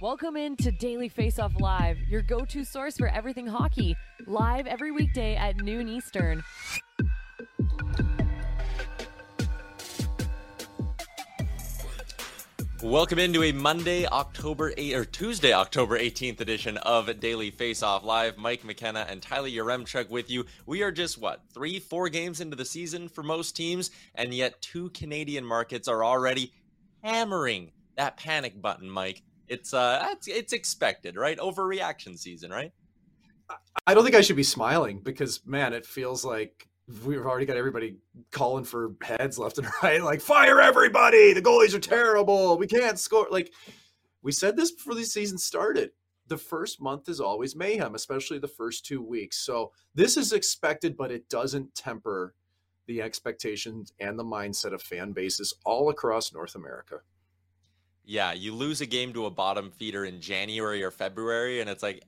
Welcome in to Daily Face-Off Live, your go-to source for everything hockey, live every weekday at noon Eastern. Welcome into a Tuesday, October 18th edition of Daily Face-Off Live. Mike McKenna and Tyler Yaremchuk with you. We are just, three, four games into the season for most teams, and yet two Canadian markets are already hammering that panic button, Mike. It's expected, right? Overreaction season, right? I don't think I should be smiling because, man, it feels like we've already got everybody calling for heads left and right. Like, fire everybody! The goalies are terrible. We can't score. Like, we said this before the season started. The first month is always mayhem, especially the first 2 weeks. So this is expected, but it doesn't temper the expectations and the mindset of fan bases all across North America. Yeah, you lose a game to a bottom feeder in January or February, and it's like,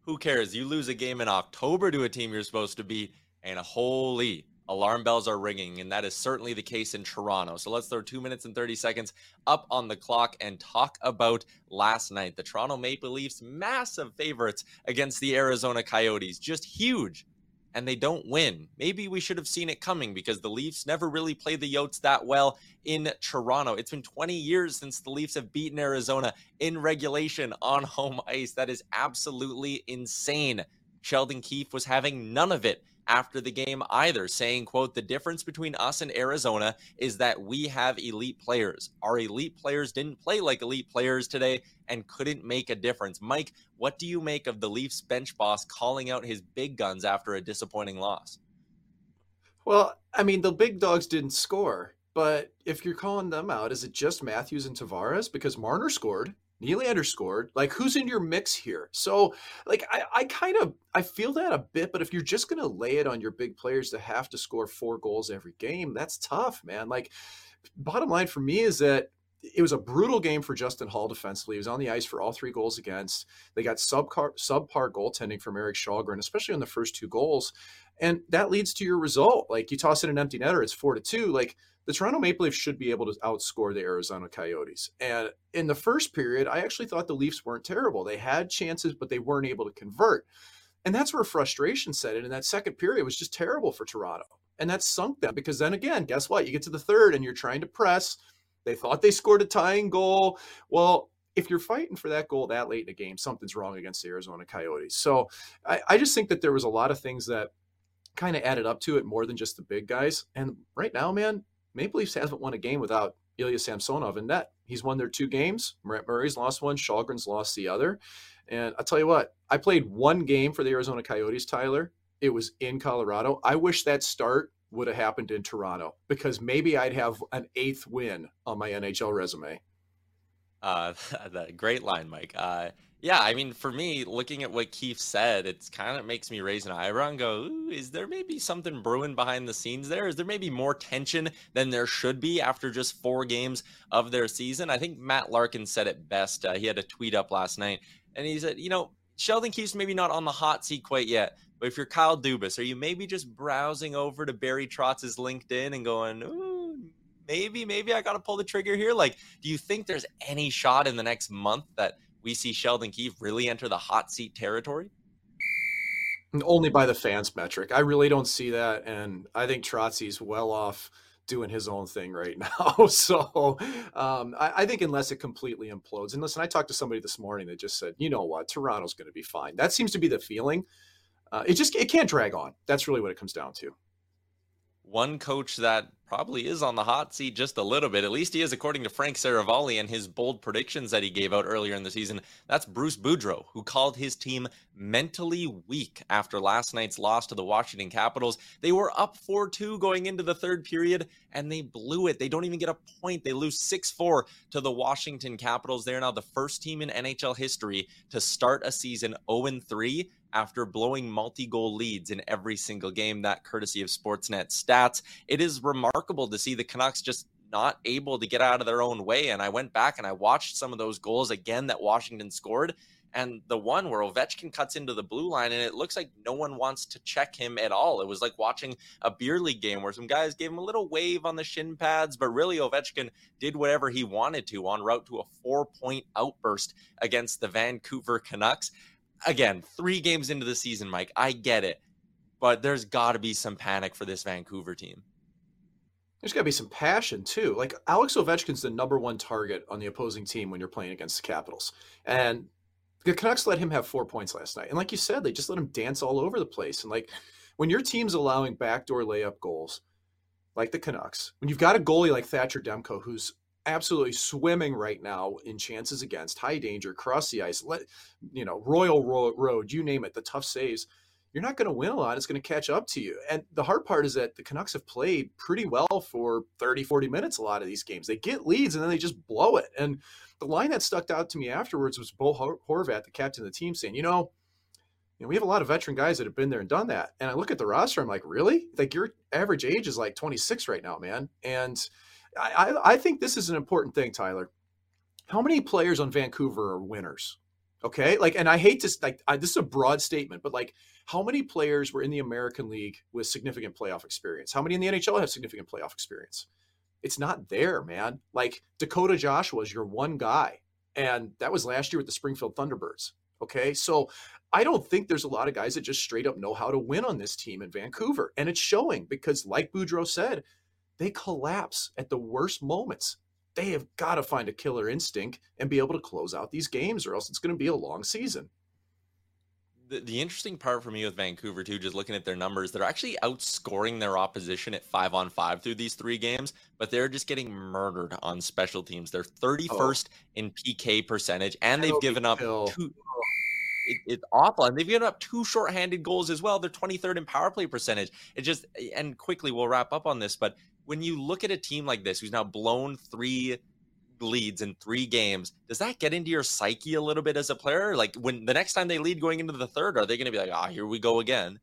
who cares? You lose a game in October to a team you're supposed to beat, and holy, alarm bells are ringing, and that is certainly the case in Toronto. So let's throw 2 minutes and 30 seconds up on the clock and talk about last night. The Toronto Maple Leafs, massive favorites against the Arizona Coyotes, just huge, and they don't win. Maybe we should have seen it coming because the Leafs never really play the Yotes that well in Toronto. It's been 20 years since the Leafs have beaten Arizona in regulation on home ice. That is absolutely insane. Sheldon Keefe was having none of it after the game either, saying, quote, "The difference between us and Arizona is that we have elite players. Our elite players didn't play like elite players today and couldn't make a difference." Mike, what do you make of the Leafs bench boss calling out his big guns after a disappointing loss? Well, I mean, the big dogs didn't score, but if you're calling them out, is it just Matthews and Tavares? Because Marner scored. Nylander scored. Like, who's in your mix here? So, like, I feel that a bit, but if you're just going to lay it on your big players to have to score four goals every game, that's tough, man. Like, bottom line for me is that it was a brutal game for Justin Hall defensively. He was on the ice for all three goals against. They got subpar goaltending from Eric Schalgren, especially on the first two goals. And that leads to your result. Like, you toss in an empty netter, it's 4-2. Like, the Toronto Maple Leafs should be able to outscore the Arizona Coyotes. And in the first period, I actually thought the Leafs weren't terrible. They had chances, but they weren't able to convert. And that's where frustration set in. And that second period was just terrible for Toronto. And that sunk them because then again, guess what? You get to the third and you're trying to press. They thought they scored a tying goal. Well, if you're fighting for that goal that late in the game, something's wrong against the Arizona Coyotes. So I just think that there was a lot of things that kind of added up to it more than just the big guys. And right now, man, Maple Leafs hasn't won a game without Ilya Samsonov in net. He's won their two games. Murray's lost one. Schalgren's lost the other. And I'll tell you what, I played one game for the Arizona Coyotes, Tyler. It was in Colorado. I wish that start would have happened in Toronto because maybe I'd have an eighth win on my NHL resume. That great line, Mike. Yeah, I mean, for me, looking at what Keefe said, it kind of makes me raise an eyebrow and go, ooh, is there maybe something brewing behind the scenes there? Is there maybe more tension than there should be after just four games of their season? I think Matt Larkin said it best. He had a tweet up last night, and he said, you know, Sheldon Keefe's maybe not on the hot seat quite yet, but if you're Kyle Dubas, are you maybe just browsing over to Barry Trotz's LinkedIn and going, ooh, maybe I got to pull the trigger here? Like, do you think there's any shot in the next month that we see Sheldon Keefe really enter the hot seat territory? Only by the fans metric. I really don't see that. And I think Trotzi's well off doing his own thing right now. So I think unless it completely implodes, and listen, I talked to somebody this morning that just said, you know what, Toronto's going to be fine. That seems to be the feeling. It can't drag on. That's really what it comes down to. One coach that probably is on the hot seat just a little bit, at least he is according to Frank Seravalli and his bold predictions that he gave out earlier in the season, that's Bruce Boudreau, who called his team mentally weak after last night's loss to the Washington Capitals. They were up 4-2 going into the third period, and they blew it. They don't even get a point. They lose 6-4 to the Washington Capitals. They are now the first team in NHL history to start a season 0-3. After blowing multi-goal leads in every single game, that courtesy of Sportsnet stats. It is remarkable to see the Canucks just not able to get out of their own way. And I went back and I watched some of those goals again that Washington scored. And the one where Ovechkin cuts into the blue line and it looks like no one wants to check him at all. It was like watching a beer league game where some guys gave him a little wave on the shin pads, but really Ovechkin did whatever he wanted to en route to a 4-point outburst against the Vancouver Canucks. Again, three games into the season, Mike, I get it, but there's got to be some panic for this Vancouver team. There's got to be some passion, too. Like, Alex Ovechkin's the number one target on the opposing team when you're playing against the Capitals. And the Canucks let him have 4 points last night. And like you said, they just let him dance all over the place. And, like, when your team's allowing backdoor layup goals, like the Canucks, when you've got a goalie like Thatcher Demko, who's absolutely swimming right now in chances against, high danger, cross the ice, Royal Road, you name it, the tough saves, you're not going to win a lot. It's going to catch up to you. And the hard part is that the Canucks have played pretty well for 30, 40 minutes a lot of these games. They get leads and then they just blow it. And the line that stuck out to me afterwards was Bo Horvat, the captain of the team, saying, you know, we have a lot of veteran guys that have been there and done that. And I look at the roster, I'm like, really? Like, your average age is like 26 right now, man. And I think this is an important thing, Tyler. How many players on Vancouver are winners? Okay. Like, and I hate to, like, this is a broad statement, but like, how many players were in the American League with significant playoff experience? How many in the NHL have significant playoff experience? It's not there, man. Like, Dakota Joshua is your one guy. And that was last year with the Springfield Thunderbirds. Okay. So I don't think there's a lot of guys that just straight up know how to win on this team in Vancouver. And it's showing because, like Boudreau said, they collapse at the worst moments. They have got to find a killer instinct and be able to close out these games, or else it's going to be a long season. The interesting part for me with Vancouver, too, just looking at their numbers, they're actually outscoring their opposition at 5-on-5 through these three games, but they're just getting murdered on special teams. They're 31st in PK percentage, and they've given up two. It's awful. And they've given up two shorthanded goals as well. They're 23rd in power play percentage. It just, and quickly we'll wrap up on this, but when you look at a team like this, who's now blown three leads in three games, does that get into your psyche a little bit as a player? Like, when the next time they lead going into the third, are they going to be like, here we go again?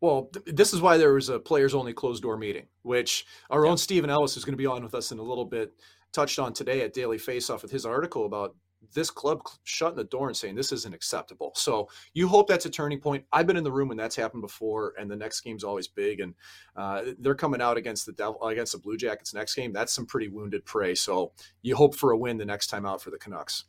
Well, this is why there was a players only closed door meeting, which our own Stephen Ellis, who's going to be on with us in a little bit, touched on today at Daily Face-Off with his article about this club shutting the door and saying this isn't acceptable. So you hope that's a turning point. I've been in the room when that's happened before, and the next game's always big. And they're coming out against the Blue Jackets next game. That's some pretty wounded prey. So you hope for a win the next time out for the Canucks.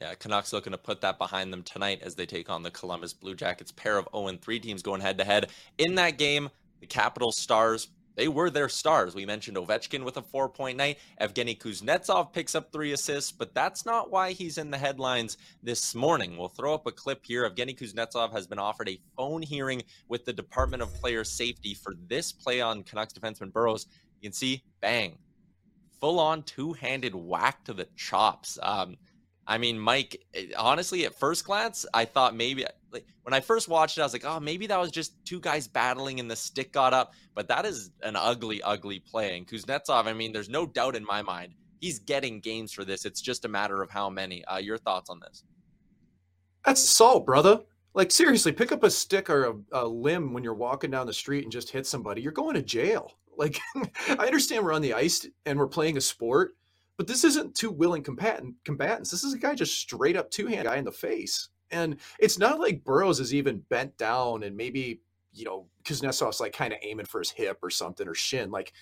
Yeah, Canucks looking to put that behind them tonight as they take on the Columbus Blue Jackets. Pair of 0-3 teams going head-to-head. In that game, the Capitals Stars, they were their stars. We mentioned Ovechkin with a 4-point night. Evgeny Kuznetsov picks up 3 assists, but that's not why he's in the headlines this morning. We'll throw up a clip here. Evgeny Kuznetsov has been offered a phone hearing with the Department of Player Safety for this play on Canucks defenseman Burroughs. You can see, bang, full-on two-handed whack to the chops. I mean, Mike, honestly, at first glance, I thought maybe, like, when I first watched it, I was like, oh, maybe that was just two guys battling and the stick got up. But that is an ugly, ugly play. And Kuznetsov, I mean, there's no doubt in my mind, he's getting games for this. It's just a matter of how many. Your thoughts on this? That's assault, brother. Like, seriously, pick up a stick or a limb when you're walking down the street and just hit somebody. You're going to jail. Like, I understand we're on the ice and we're playing a sport, but this isn't two willing combatants. This is a guy just straight up two-hand guy in the face. And it's not like Burroughs is even bent down and maybe, you know, Kuznetsov's like kind of aiming for his hip or something or shin. Like,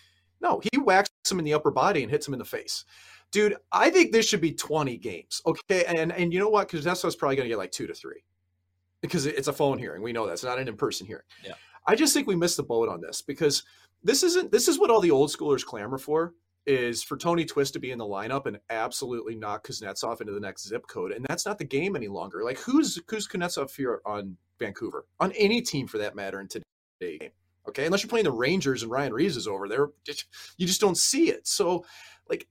no, he whacks him in the upper body and hits him in the face. Dude, I think this should be 20 games. Okay. And you know what? Kuznetsov's probably going to get like 2 to 3. Because it's a phone hearing. We know that's not an in-person hearing. Yeah. I just think we missed the boat on this, because this is what all the old schoolers clamor for, is for Tony Twist to be in the lineup and absolutely knock Kuznetsov into the next zip code. And that's not the game any longer. Like, who's Kuznetsov here on Vancouver, on any team for that matter, in today's game? Okay. Unless you're playing the Rangers and Ryan Reeves is over there, you just don't see it. So like,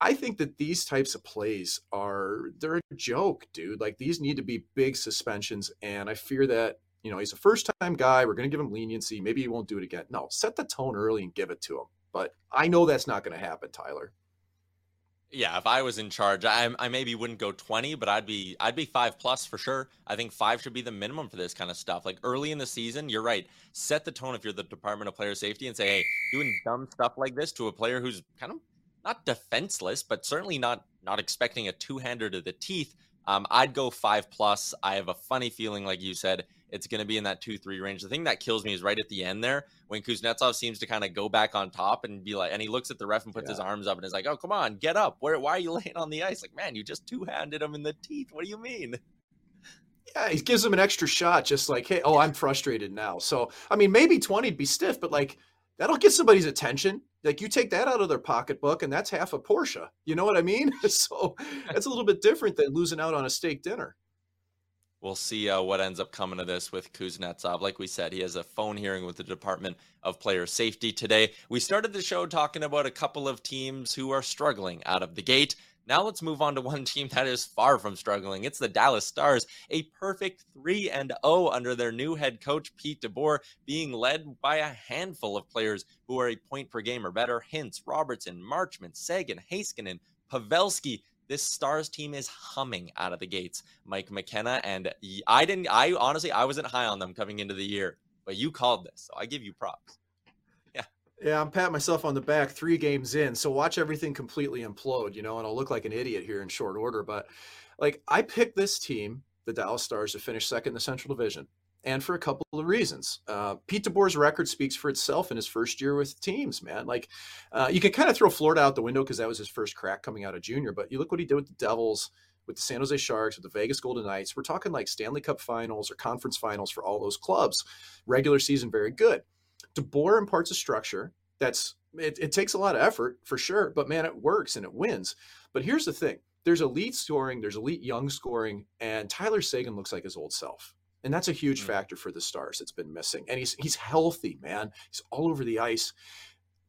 I think that these types of plays they're a joke, dude. Like, these need to be big suspensions. And I fear that, you know, he's a first time guy. We're going to give him leniency. Maybe he won't do it again. No, set the tone early and give it to him. But I know that's not going to happen, Tyler. Yeah, if I was in charge, I maybe wouldn't go 20, but I'd be 5+ for sure. I think 5 should be the minimum for this kind of stuff. Like, early in the season, you're right. Set the tone if you're the Department of Player Safety and say, hey, doing dumb stuff like this to a player who's kind of not defenseless, but certainly not expecting a two-hander to the teeth. I'd go 5+. I have a funny feeling, like you said, it's going to be in that 2-3 range. The thing that kills me is right at the end there, when Kuznetsov seems to kind of go back on top and be like, and he looks at the ref and puts his arms up and is like, oh, come on, get up. Why are you laying on the ice? Like, man, you just two-handed him in the teeth. What do you mean? Yeah, he gives him an extra shot, just like, hey, oh, I'm frustrated now. So, I mean, maybe 20 would be stiff, but like, that'll get somebody's attention. Like, you take that out of their pocketbook and that's half a Porsche. You know what I mean? So that's a little bit different than losing out on a steak dinner. We'll see what ends up coming of this with Kuznetsov. Like we said, he has a phone hearing with the Department of Player Safety today. We started the show talking about a couple of teams who are struggling out of the gate. Now let's move on to one team that is far from struggling. It's the Dallas Stars, a perfect 3-0 under their new head coach, Pete DeBoer, being led by a handful of players who are a point per game or better. Hintz, Robertson, Marchment, Sagan, Heiskanen, Pavelski. This Stars team is humming out of the gates. Mike McKenna, and I honestly wasn't high on them coming into the year, but you called this, so I give you props. Yeah, I'm patting myself on the back 3 games in, so watch everything completely implode, you know, and I'll look like an idiot here in short order. But, like, I picked this team, the Dallas Stars, to finish second in the Central Division, and for a couple of reasons. Pete DeBoer's record speaks for itself in his first year with teams, man. Like, you can kind of throw Florida out the window because that was his first crack coming out of junior, but you look what he did with the Devils, with the San Jose Sharks, with the Vegas Golden Knights. We're talking like Stanley Cup finals or conference finals for all those clubs. Regular season, very good. DeBoer imparts a structure that's it takes a lot of effort for sure, but man, it works and it wins. But here's the thing: there's elite scoring, there's elite young scoring, and Tyler Sagan looks like his old self, and that's a huge factor for the Stars. It's been missing, and he's healthy, man. He's all over the ice.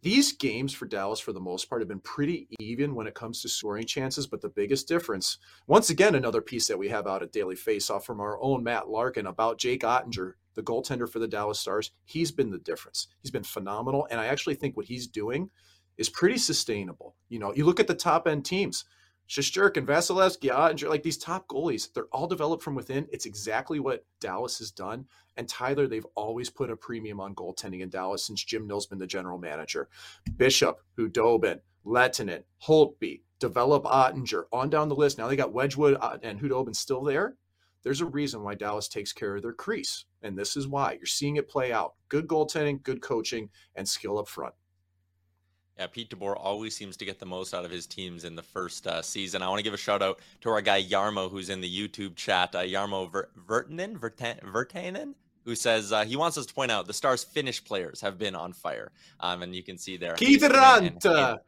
These games for Dallas, for the most part, have been pretty even when it comes to scoring chances, but the biggest difference, once again, another piece that we have out at Daily Face-Off from our own Matt Larkin about Jake Oettinger, the goaltender for the Dallas Stars. He's been the difference. He's been phenomenal, and I actually think what he's doing is pretty sustainable. You know, you look at the top-end teams, Shesterkin, Vasilevsky, Oettinger, like these top goalies, they're all developed from within. It's exactly what Dallas has done. And Tyler, they've always put a premium on goaltending in Dallas since Jim Neal's been the general manager. Bishop, Hudobin, Lettinen, Holtby, develop Oettinger, on down the list. Now they got Wedgwood and Hudobin still there. There's a reason why Dallas takes care of their crease. And this is why you're seeing it play out. Good goaltending, good coaching, and skill up front. Yeah, Pete DeBoer always seems to get the most out of his teams in the first season. I want to give a shout out to our guy Yarmo, who's in the YouTube chat. Yarmo Vertanen, who says he wants us to point out the Stars' Finnish players have been on fire. And you can see there. Kiviranta.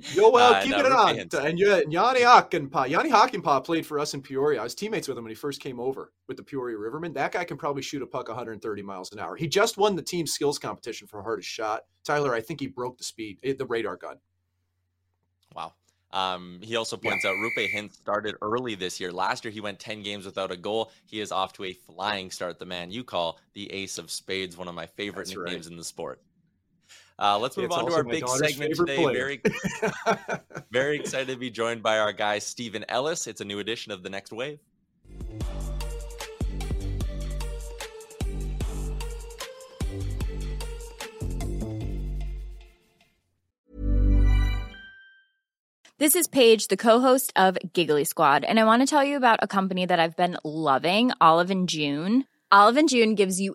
Keep it on. And Yanni Hakanpää played for us in Peoria. I was teammates with him when he first came over with the Peoria Rivermen. That guy can probably shoot a puck 130 miles an hour. He just won the team skills competition for hardest shot. Tyler, I think he broke the speed, the radar gun. Wow. He also points out Roope Hintz started early this year. Last year, he went 10 games without a goal. He is off to a flying start. The man you call the Ace of Spades, one of my favorite nicknames in the sport. Let's move on to our big segment today. Very excited to be joined by our guy, Stephen Ellis. It's a new edition of The Next Wave. This is Paige, the co-host of Giggly Squad, and I want to tell you about a company that I've been loving, Olive & June. Olive & June gives you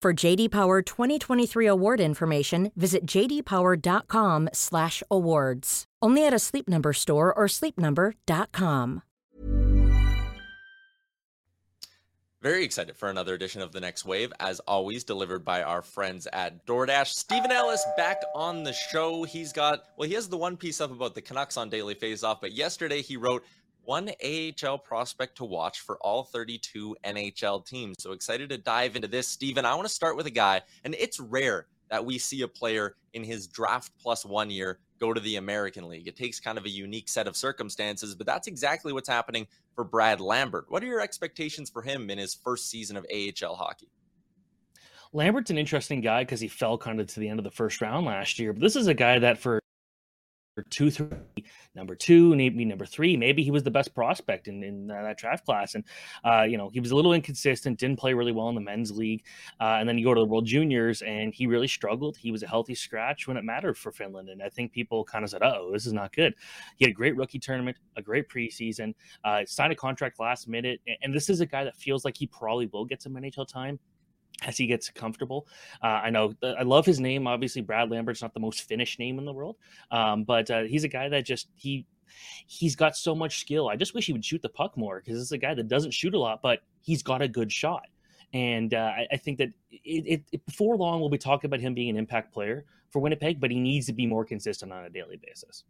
For J.D. Power 2023 award information, visit jdpower.com/awards. Only at a Sleep Number store or sleepnumber.com. Very excited for another edition of The Next Wave, as always, delivered by our friends at DoorDash. Stephen Ellis back on the show. He's got, well, he has the one piece up about the Canucks on Daily Face-Off, but yesterday he wrote, one AHL prospect to watch for all 32 NHL teams. So excited to dive into this. Stephen, I want to start with a guy, and it's rare that we see a player in his draft plus 1 year go to the American League. It takes kind of a unique set of circumstances, but that's exactly what's happening for Brad Lambert. What are your expectations for him in his first season of AHL hockey? Lambert's an interesting guy because he fell kind of to the end of the first round last year, but this is a guy that for number two, maybe number three. Maybe he was the best prospect in that draft class. And, he was a little inconsistent, didn't play really well in the men's league. And then you go to the World Juniors and he really struggled. He was a healthy scratch when it mattered for Finland. And I think people kind of said, this is not good. He had a great rookie tournament, a great preseason, signed a contract last minute. And this is a guy that feels like he probably will get some NHL time as he gets comfortable. I know I love his name. Obviously, Brad Lambert's not the most Finnish name in the world, but he's a guy that just he's got so much skill. I just wish he would shoot the puck more, because it's a guy that doesn't shoot a lot, but he's got a good shot. And I think that it before long we'll be talking about him being an impact player for Winnipeg, but he needs to be more consistent on a daily basis.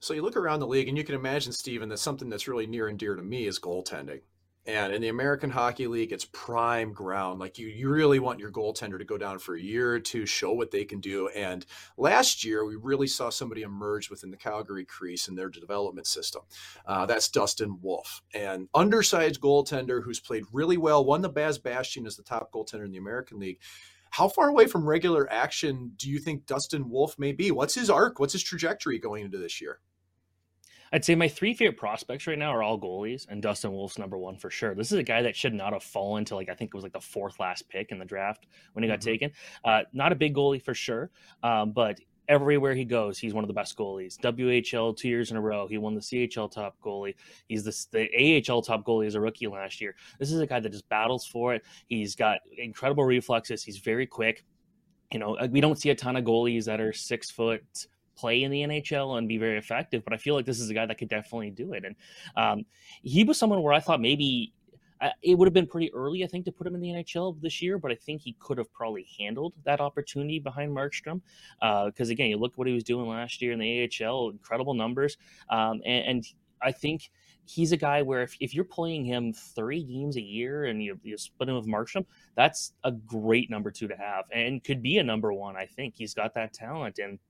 So you look around the league, and you can imagine, Stephen, that something that's really near and dear to me is goaltending. And in the American Hockey League, it's prime ground. Like you really want your goaltender to go down for a year or two, show what they can do. And last year, we really saw somebody emerge within the Calgary crease in their development system. That's Dustin Wolf, an undersized goaltender who's played really well, won the Baz Bastian as the top goaltender in the American League. How far away from regular action do you think Dustin Wolf may be? What's his arc? What's his trajectory going into this year? I'd say my three favorite prospects right now are all goalies, and Dustin Wolf's number one for sure. This is a guy that should not have fallen to, I think it was the fourth last pick in the draft when he got taken. Not a big goalie for sure, but everywhere he goes, he's one of the best goalies. WHL 2 years in a row. He won the CHL top goalie. He's the AHL top goalie as a rookie last year. This is a guy that just battles for it. He's got incredible reflexes. He's very quick. You know, we don't see a ton of goalies that are 6 foot play in the NHL and be very effective, but I feel like this is a guy that could definitely do it. And he was someone where I thought maybe it would have been pretty early, I think, to put him in the NHL this year, but I think he could have probably handled that opportunity behind Markstrom. Because again, you look at what he was doing last year in the AHL, incredible numbers. And I think he's a guy where if you're playing him 30 games a year and you split him with Markstrom, that's a great number two to have and could be a number one. I think he's got that talent, and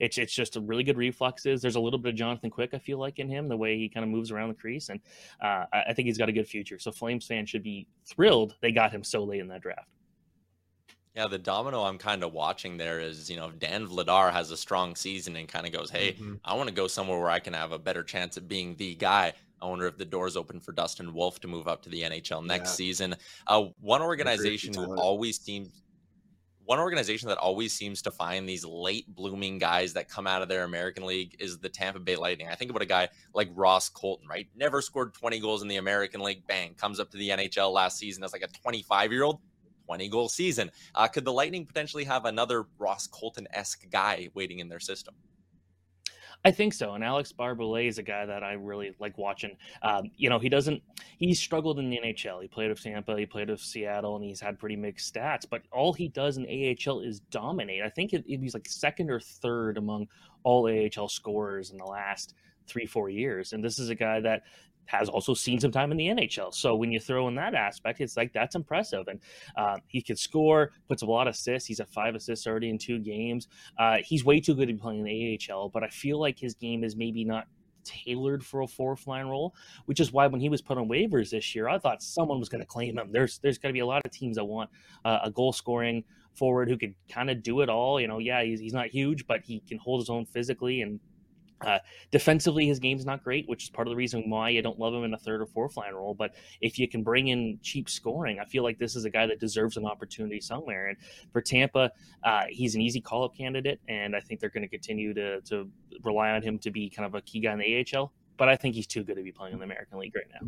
it's just a really good reflexes. There's a little bit of Jonathan Quick, I feel like, in him, the way he kind of moves around the crease. And I think he's got a good future. So Flames fans should be thrilled they got him so late in that draft. Yeah, the domino I'm kind of watching there is, you know, if Dan Vladar has a strong season and kind of goes, hey, I want to go somewhere where I can have a better chance at being the guy. I wonder if the door's open for Dustin Wolf to move up to the NHL next season. One organization who always seems... One organization that always seems to find these late blooming guys that come out of their American League is the Tampa Bay Lightning. I think about a guy like Ross Colton, right? Never scored 20 goals in the American League. Bang, comes up to the NHL last season as like a 25-year-old, 20-goal season. Could the Lightning potentially have another Ross Colton-esque guy waiting in their system? I think so. And Alex Barbolet is a guy that I really like watching. You know, he struggled in the NHL. He played with Tampa, he played with Seattle, and he's had pretty mixed stats, but all he does in AHL is dominate. I think he's like second or third among all AHL scorers in the last 3-4 years. And this is a guy that has also seen some time in the NHL. So when you throw in that aspect, it's like, that's impressive. And he can score, puts a lot of assists. He's at 5 assists already in 2 games. He's way too good at playing in the AHL, but I feel like his game is maybe not tailored for a fourth line role, which is why when he was put on waivers this year, I thought someone was going to claim him. There's going to be a lot of teams that want a goal scoring forward who could kind of do it all. You know, yeah, he's not huge, but he can hold his own physically, and defensively his game's not great, which is part of the reason why I don't love him in a third or fourth line role. But if you can bring in cheap scoring, I feel like this is a guy that deserves an opportunity somewhere. And for Tampa, he's an easy call-up candidate, and I think they're going to continue to rely on him to be kind of a key guy in the AHL, but I think he's too good to be playing in the American League right now.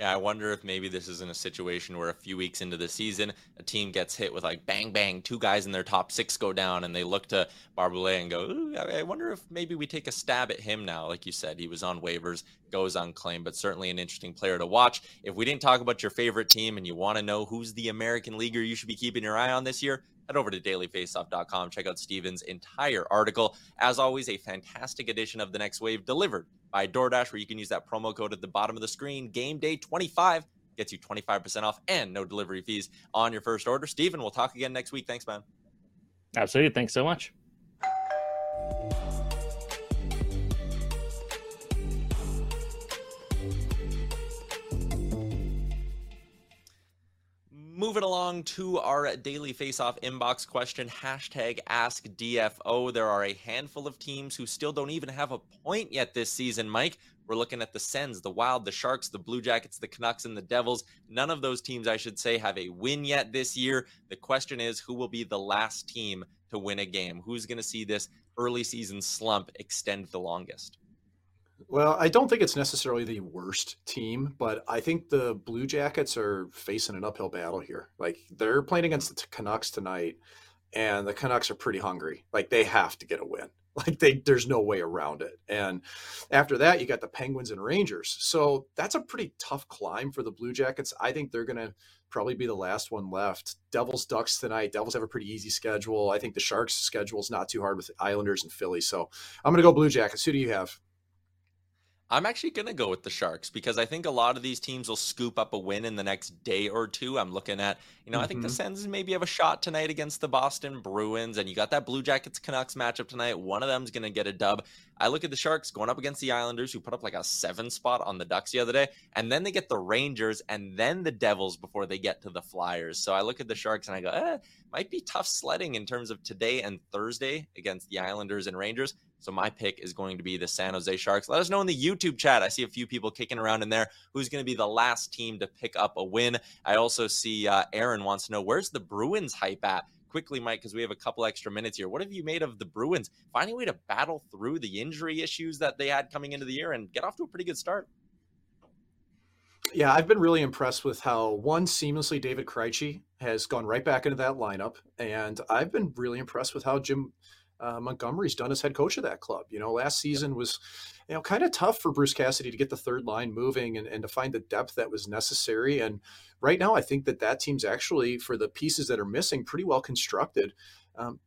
Yeah, I wonder if maybe this isn't a situation where a few weeks into the season, a team gets hit with like bang, bang, 2 guys in their top 6 go down, and they look to Barbolet and go, ooh, I wonder if maybe we take a stab at him now. Like you said, he was on waivers, goes unclaimed, but certainly an interesting player to watch. If we didn't talk about your favorite team and you want to know who's the American leaguer you should be keeping your eye on this year, head over to dailyfaceoff.com. Check out Steven's entire article. As always, a fantastic edition of The Next Wave delivered by DoorDash, where you can use that promo code at the bottom of the screen. GameDay25 gets you 25% off and no delivery fees on your first order. Steven, we'll talk again next week. Thanks, man. Absolutely. Thanks so much. Moving along to our Daily Face-Off inbox question, hashtag AskDFO. There are a handful of teams who still don't even have a point yet this season, Mike. We're looking at the Sens, the Wild, the Sharks, the Blue Jackets, the Canucks, and the Devils. None of those teams, I should say, have a win yet this year. The question is, who will be the last team to win a game? Who's going to see this early season slump extend the longest? Well, I don't think it's necessarily the worst team, but I think the Blue Jackets are facing an uphill battle here. Like, they're playing against the Canucks tonight, and the Canucks are pretty hungry. Like, they have to get a win. Like, there's no way around it. And after that, you got the Penguins and Rangers. So that's a pretty tough climb for the Blue Jackets. I think they're going to probably be the last one left. Devils, Ducks tonight. Devils have a pretty easy schedule. I think the Sharks' schedule is not too hard with Islanders and Philly. So I'm going to go Blue Jackets. Who do you have? I'm actually going to go with the Sharks, because I think a lot of these teams will scoop up a win in the next day or two. I'm looking at, you know, I think the Sens maybe have a shot tonight against the Boston Bruins, and you got that Blue Jackets-Canucks matchup tonight. One of them's going to get a dub. I look at the Sharks going up against the Islanders, who put up like a 7 spot on the Ducks the other day, and then they get the Rangers and then the Devils before they get to the Flyers. So I look at the Sharks and I go, might be tough sledding in terms of today and Thursday against the Islanders and Rangers. So my pick is going to be the San Jose Sharks. Let us know in the YouTube chat. I see a few people kicking around in there. Who's going to be the last team to pick up a win? I also see Aaron wants to know, where's the Bruins hype at? quickly, Mike, because we have a couple extra minutes here. What have you made of the Bruins finding a way to battle through the injury issues that they had coming into the year and get off to a pretty good start? Yeah, I've been really impressed with how, one, seamlessly David Krejci has gone right back into that lineup. And I've been really impressed with how Jim Montgomery's done as head coach of that club. You know, last season was, you know, kind of tough for Bruce Cassidy to get the third line moving and to find the depth that was necessary. And right now, I think that that team's actually, for the pieces that are missing, pretty well constructed.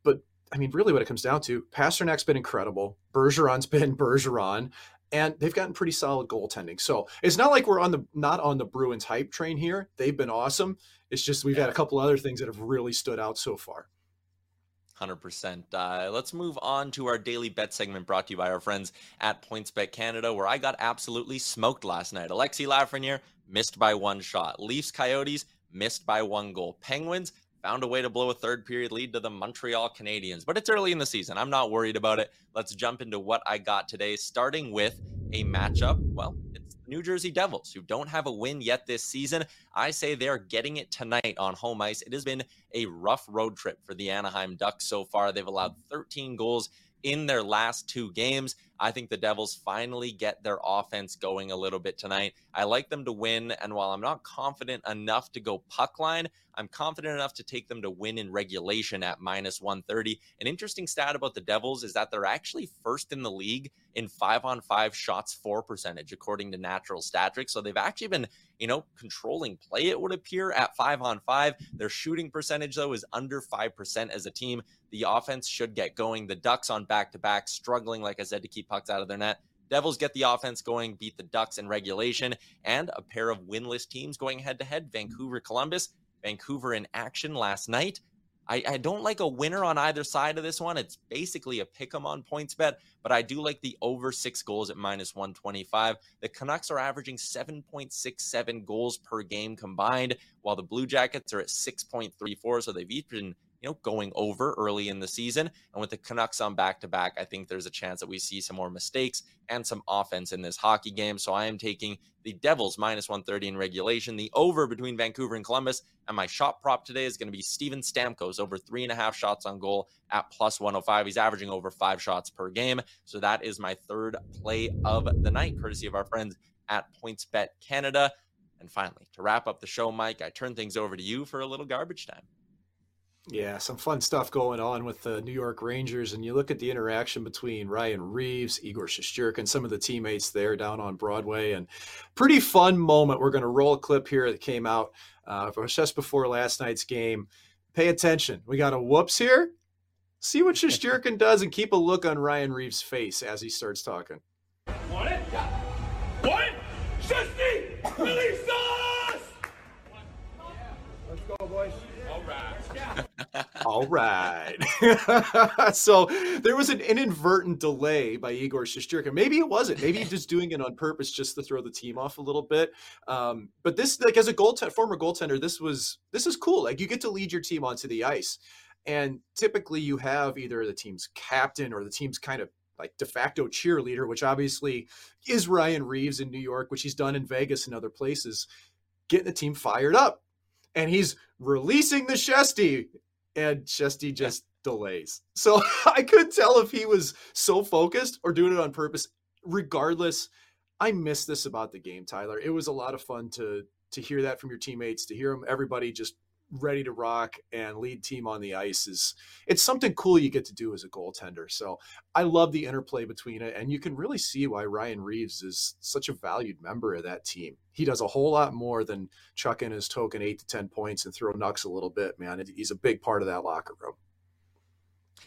But, I mean, really what it comes down to, Pasternak's been incredible. Bergeron's been Bergeron. And they've gotten pretty solid goaltending. So it's not like we're on the not on the Bruins hype train here. They've been awesome. It's just we've had a couple other things that have really stood out so far. 100%. Let's move on to our daily bet segment brought to you by our friends at Points Bet Canada, where I got absolutely smoked last night. Alexi Lafreniere missed by one shot. Leafs Coyotes missed by one goal. Penguins found a way to blow a third period lead to the Montreal Canadiens, but it's early in the season. I'm not worried about it. Let's jump into what I got today, starting with a matchup. Well, it's the New Jersey Devils, who don't have a win yet this season. I say they're getting it tonight on home ice. It has been a rough road trip for the Anaheim Ducks so far. They've allowed 13 goals in their last two games. I think the Devils finally get their offense going a little bit tonight. I like them to win, and while I'm not confident enough to go puck line, I'm confident enough to take them to win in regulation at -130. An interesting stat about the Devils is that they're actually first in the league in 5-on-5 shots for percentage, according to Natural Stat Trick. So they've actually been, you know, controlling play, it would appear, at 5-on-5. Their shooting percentage, though, is under 5% as a team. The offense should get going. The Ducks on back-to-back, struggling, like I said, to keep pucks out of their net. Devils get the offense going, beat the Ducks in regulation, and a pair of winless teams going head-to-head, Vancouver, Columbus. Vancouver in action last night. I don't like a winner on either side of this one. It's basically a pick'em on points bet, but I do like the over 6 goals at -125. The Canucks are averaging 7.67 goals per game combined, while the Blue Jackets are at 6.34, so they've each been, you know, going over early in the season. And with the Canucks on back-to-back, I think there's a chance that we see some more mistakes and some offense in this hockey game. So I am taking the Devils -130 in regulation, the over between Vancouver and Columbus. And my shot prop today is going to be Steven Stamkos over 3.5 shots on goal at +105. He's averaging over 5 shots per game. So that is my third play of the night, courtesy of our friends at Points Bet Canada. And finally, to wrap up the show, Mike, I turn things over to you for a little garbage time. Yeah, some fun stuff going on with the New York Rangers, and you look at the interaction between Ryan Reeves, Igor Shesterkin, and some of the teammates there down on Broadway, and pretty fun moment. We're going to roll a clip here that came out just before last night's game. Pay attention. We got a whoops here. See what Shesterkin does and keep a look on Ryan Reeves' face as he starts talking. Want it? Yeah. Want it? Shesty! Release us! Yeah. Let's go, boys. All right. All right. So there was an inadvertent delay by Igor Shesterkin. Maybe it wasn't. Maybe he's just doing it on purpose just to throw the team off a little bit. But this, like, as a former goaltender, this is cool. Like, you get to lead your team onto the ice. And typically you have either the team's captain or the team's kind of like de facto cheerleader, which obviously is Ryan Reeves in New York, which he's done in Vegas and other places, getting the team fired up. And he's releasing the Shesty, and Shesty just delays. So I couldn't tell if he was so focused or doing it on purpose. Regardless, I miss this about the game, Tyler. It was a lot of fun to hear that from your teammates, to hear them, everybody just ready to rock and lead team on the ice. It's something cool you get to do as a goaltender. So I love the interplay between it, and you can really see why Ryan Reeves is such a valued member of that team. He does a whole lot more than chuck in his token 8 to 10 points and throw Nux a little bit, man. He's a big part of that locker room.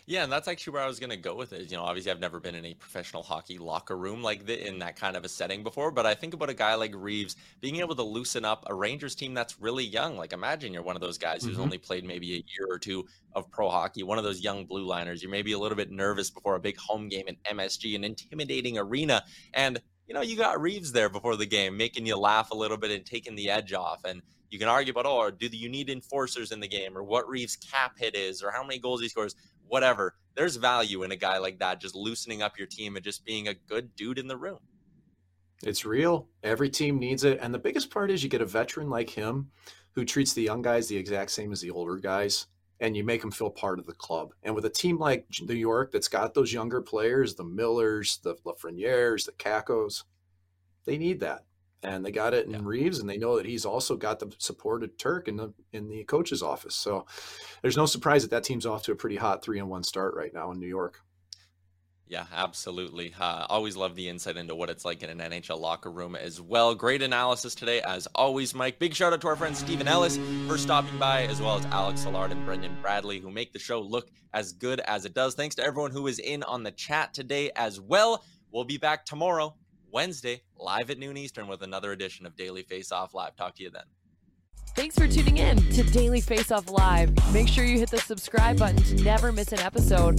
Yeah, and that's actually where I was going to go with it. You know, obviously I've never been in a professional hockey locker room like that, in that kind of a setting before, but I think about a guy like Reeves being able to loosen up a Rangers team that's really young. Like, imagine you're one of those guys who's only played maybe a year or two of pro hockey, one of those young blue liners. You're maybe a little bit nervous before a big home game in MSG, an intimidating arena, and you know, you got Reeves there before the game, making you laugh a little bit and taking the edge off. And you can argue about, oh, do you need enforcers in the game, or what Reeves' cap hit is, or how many goals he scores, whatever. There's value in a guy like that, just loosening up your team and just being a good dude in the room. It's real. Every team needs it. And the biggest part is you get a veteran like him who treats the young guys the exact same as the older guys. and you make them feel part of the club. And with a team like New York that's got those younger players, the Millers, the Lafrenieres, the Kakos, they need that. And they got it in Reeves, and they know that he's also got the support of Turk in the coach's office. So there's no surprise that team's off to a pretty hot 3-1 start right now in New York. Yeah, absolutely. Always love the insight into what it's like in an NHL locker room as well. Great analysis today, as always, Mike. Big shout out to our friend Stephen Ellis for stopping by, as well as Alex Allard and Brendan Bradley, who make the show look as good as it does. Thanks to everyone who is in on the chat today as well. We'll be back tomorrow, Wednesday, live at noon Eastern, with another edition of Daily Face-Off Live. Talk to you then. Thanks for tuning in to Daily Face-Off Live. Make sure you hit the subscribe button to never miss an episode.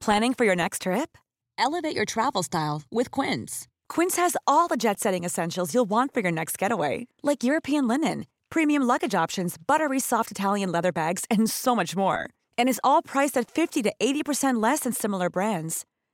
Planning for your next trip? Elevate your travel style with Quince. Quince has all the jet-setting essentials you'll want for your next getaway, like European linen, premium luggage options, buttery soft Italian leather bags, and so much more. And it's all priced at 50 to 80% less than similar brands.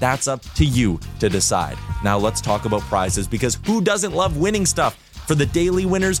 That's up to you to decide. Now let's talk about prizes, because who doesn't love winning stuff? For the daily winners,